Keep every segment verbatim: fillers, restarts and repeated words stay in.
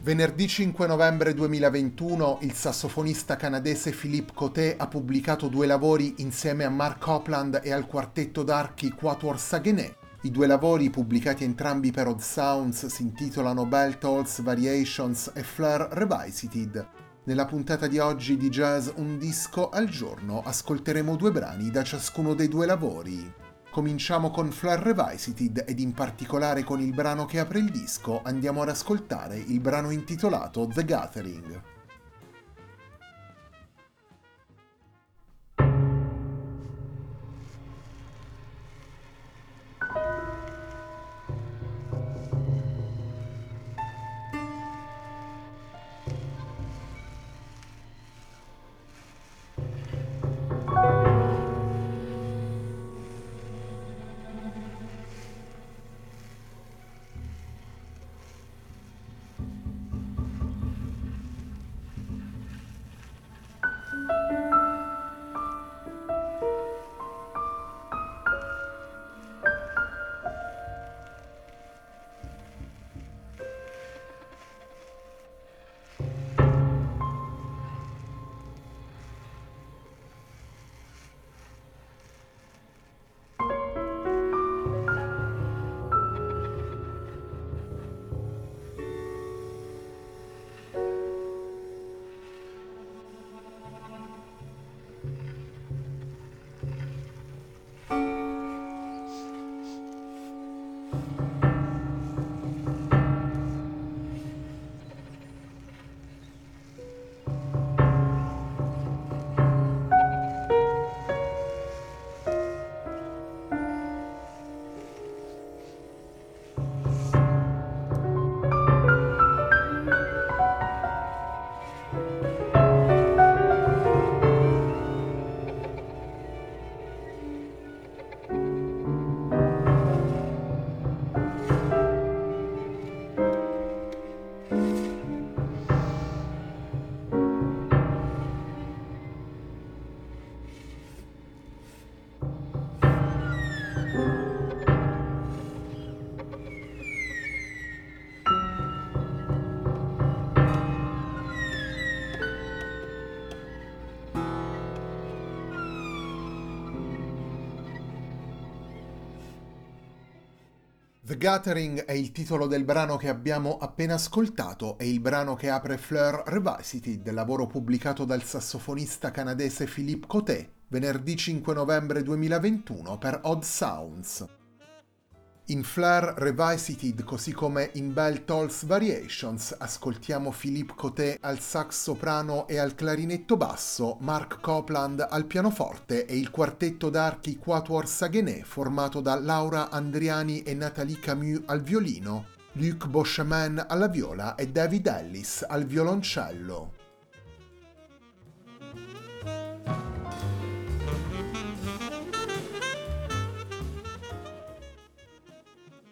Venerdì cinque novembre duemilaventuno il sassofonista canadese Philippe Coté ha pubblicato due lavori insieme a Marc Copland e al quartetto d'archi Quatuor Saguenay. I due lavori, pubblicati entrambi per Odd Sounds, si intitolano Bell Tolls Variations e Fleur Revisited. Nella puntata di oggi di Jazz Un Disco al Giorno ascolteremo due brani da ciascuno dei due lavori. Cominciamo con Fleur Revisited ed in particolare con il brano che apre il disco andiamo ad ascoltare il brano intitolato The Gathering. The Gathering è il titolo del brano che abbiamo appena ascoltato e il brano che apre Fleur Revisited, lavoro pubblicato dal sassofonista canadese Philippe Coté, venerdì cinque novembre duemilaventuno per Odd Sounds. In Fleur Revisited, così come in Bell Tolls Variations, ascoltiamo Philippe Coté al sax soprano e al clarinetto basso, Marc Copland al pianoforte e il quartetto d'archi Quatuor Saguenay, formato da Laura Andriani e Nathalie Camus al violino, Luc Beauchemin alla viola e David Ellis al violoncello.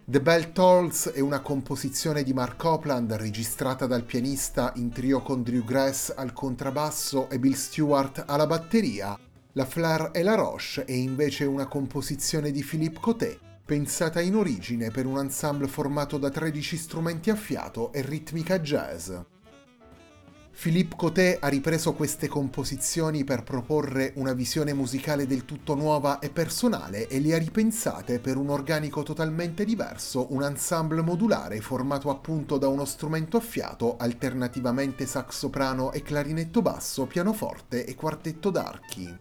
The Bell Tolls è una composizione di Marc Copland registrata dal pianista in trio con Drew Gress al contrabbasso e Bill Stewart alla batteria. La Fleur et la Roche è invece una composizione di Philippe Coté, pensata in origine per un ensemble formato da tredici strumenti a fiato e ritmica jazz. Philippe Coté ha ripreso queste composizioni per proporre una visione musicale del tutto nuova e personale e le ha ripensate per un organico totalmente diverso, un ensemble modulare formato appunto da uno strumento a fiato, alternativamente sax soprano e clarinetto basso, pianoforte e quartetto d'archi.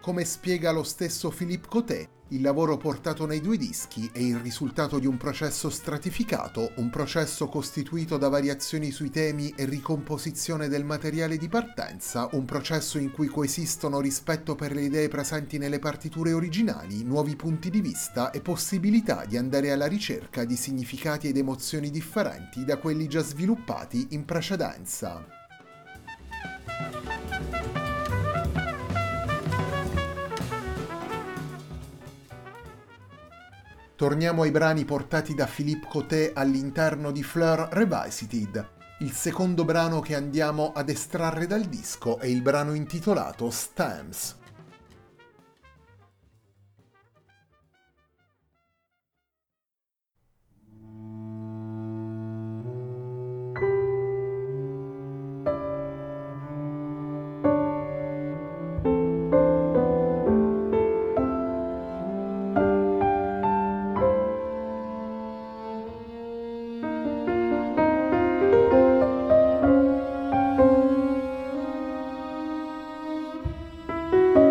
Come spiega lo stesso Philippe Coté, il lavoro portato nei due dischi è il risultato di un processo stratificato, un processo costituito da variazioni sui temi e ricomposizione del materiale di partenza, un processo in cui coesistono rispetto per le idee presenti nelle partiture originali, nuovi punti di vista e possibilità di andare alla ricerca di significati ed emozioni differenti da quelli già sviluppati in precedenza. Torniamo ai brani portati da Philippe Coté all'interno di Fleur Revisited. Il secondo brano che andiamo ad estrarre dal disco è il brano intitolato Stems. Thank you.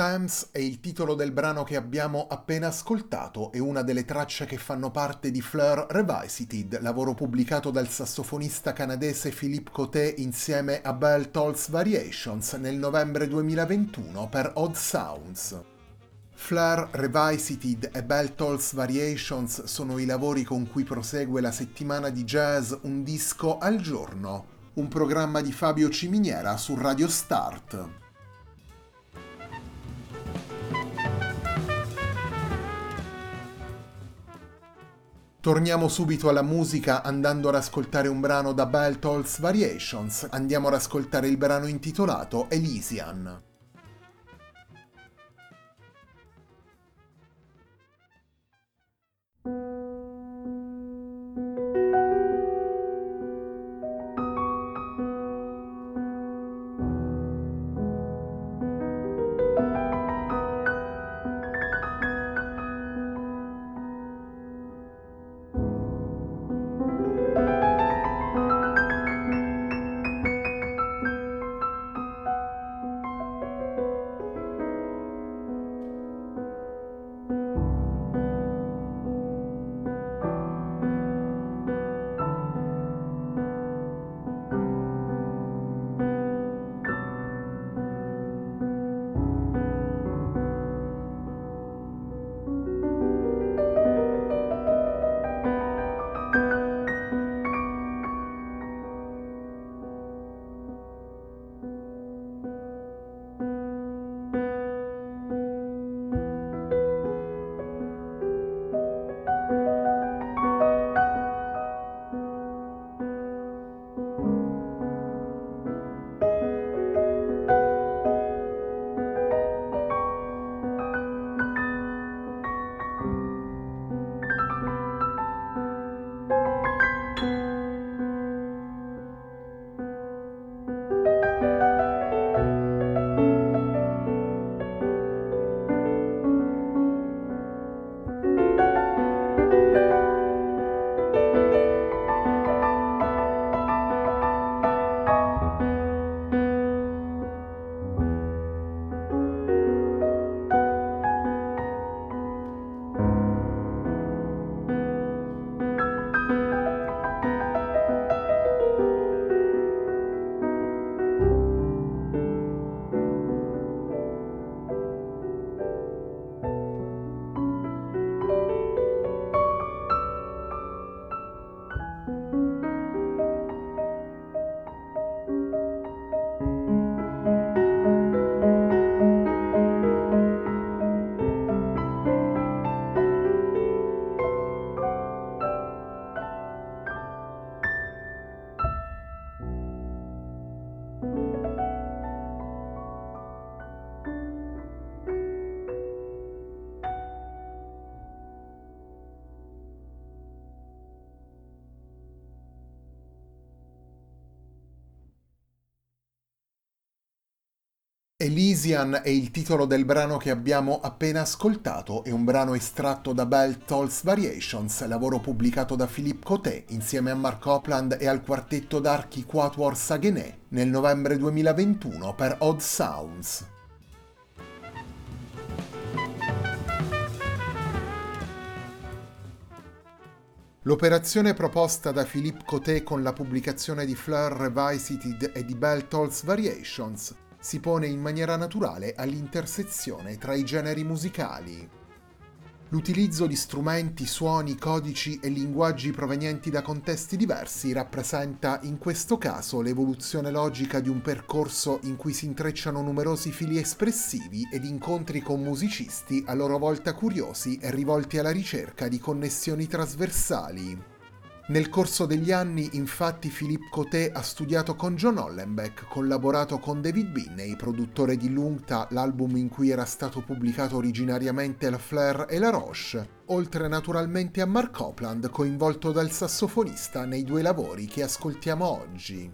Stems è il titolo del brano che abbiamo appena ascoltato e una delle tracce che fanno parte di Fleur Revisited, lavoro pubblicato dal sassofonista canadese Philippe Coté insieme a Bell Tolls Variations nel novembre duemilaventuno per Odd Sounds. Fleur Revisited e Bell Tolls Variations sono i lavori con cui prosegue la settimana di jazz Un disco al giorno, un programma di Fabio Ciminiera su Radio Start. Torniamo subito alla musica andando ad ascoltare un brano da Bell Tolls Variations. Andiamo ad ascoltare il brano intitolato Elysian. Elysian è il titolo del brano che abbiamo appena ascoltato, è un brano estratto da Bell Tolls Variations, lavoro pubblicato da Philippe Coté insieme a Marc Copland e al quartetto d'archi Quatuor Saguenay nel novembre duemilaventuno per Odd Sounds. L'operazione proposta da Philippe Coté con la pubblicazione di Fleur Revisited e di Bell Tolls Variations si pone in maniera naturale all'intersezione tra i generi musicali. L'utilizzo di strumenti, suoni, codici e linguaggi provenienti da contesti diversi rappresenta in questo caso l'evoluzione logica di un percorso in cui si intrecciano numerosi fili espressivi ed incontri con musicisti a loro volta curiosi e rivolti alla ricerca di connessioni trasversali. Nel corso degli anni, infatti, Philippe Coté ha studiato con John Hollenbeck, collaborato con David Binney, produttore di Lungta, l'album in cui era stato pubblicato originariamente la Fleur e la Roche, oltre naturalmente a Marc Copland, coinvolto dal sassofonista nei due lavori che ascoltiamo oggi.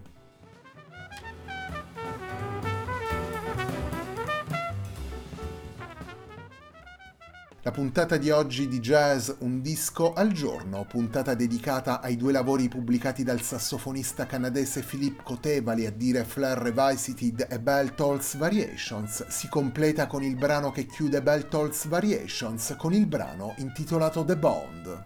La puntata di oggi di Jazz Un Disco al Giorno, puntata dedicata ai due lavori pubblicati dal sassofonista canadese Philippe Coté, vale a dire Fleur Revisited e Bell Tolls Variations, si completa con il brano che chiude Bell Tolls Variations con il brano intitolato The Bond.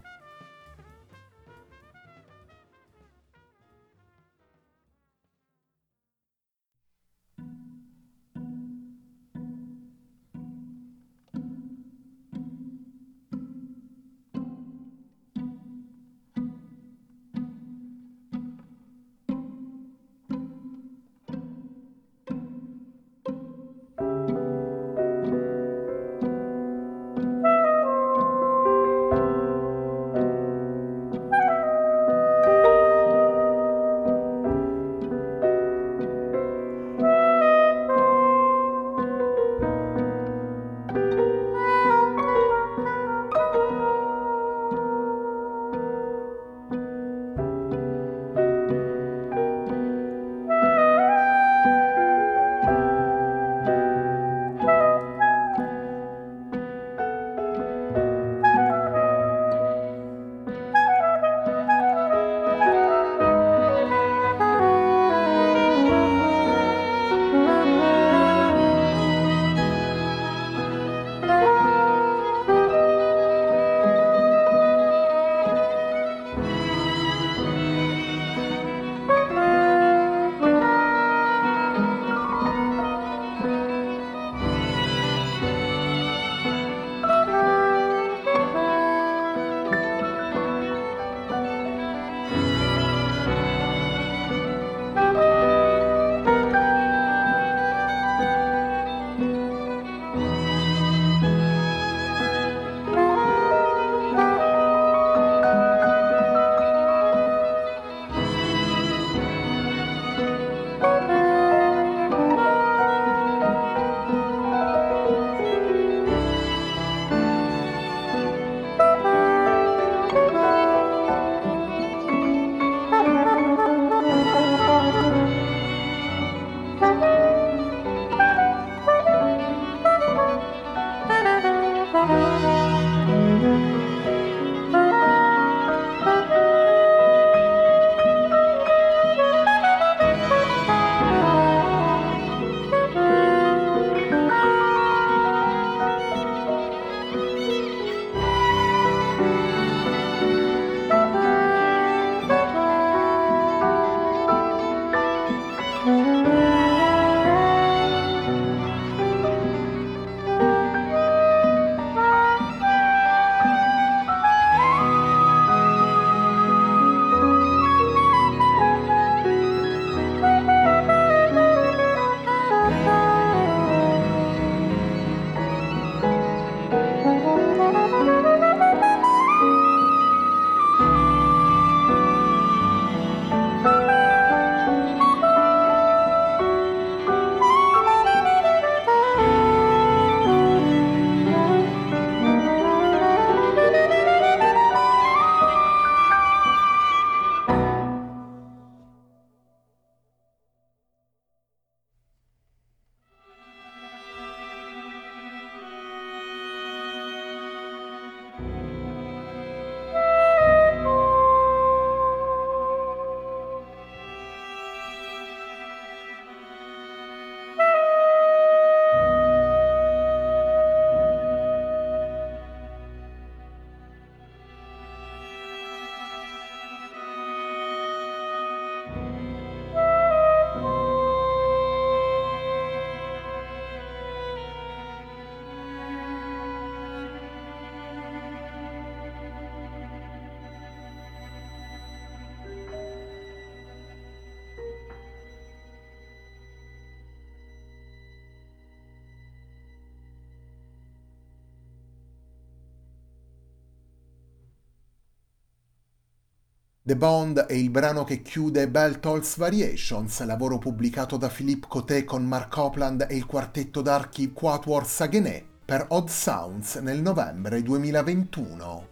The Bond è il brano che chiude Bell Tolls Variations, lavoro pubblicato da Philippe Coté con Marc Copland e il quartetto d'archi Quatuor Saguenay per Odd Sounds nel novembre duemilaventuno.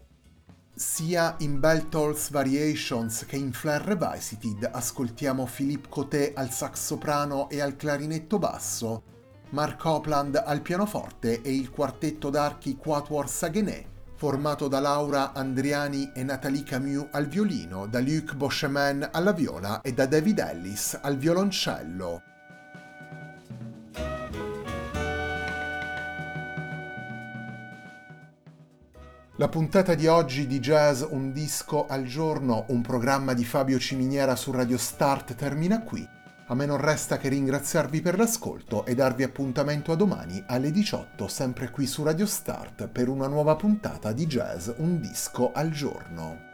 Sia in Bell Tolls Variations che in Fleur Revisited ascoltiamo Philippe Coté al sax soprano e al clarinetto basso, Marc Copland al pianoforte e il quartetto d'archi Quatuor Saguenay, formato da Laura Andriani e Nathalie Camus al violino, da Luc Beauchemin alla viola e da David Ellis al violoncello. La puntata di oggi di Jazz Un Disco al Giorno, un programma di Fabio Ciminiera su Radio Start, termina qui. A me non resta che ringraziarvi per l'ascolto e darvi appuntamento a domani alle diciotto, sempre qui su Radio Start, per una nuova puntata di Jazz Un Disco al Giorno.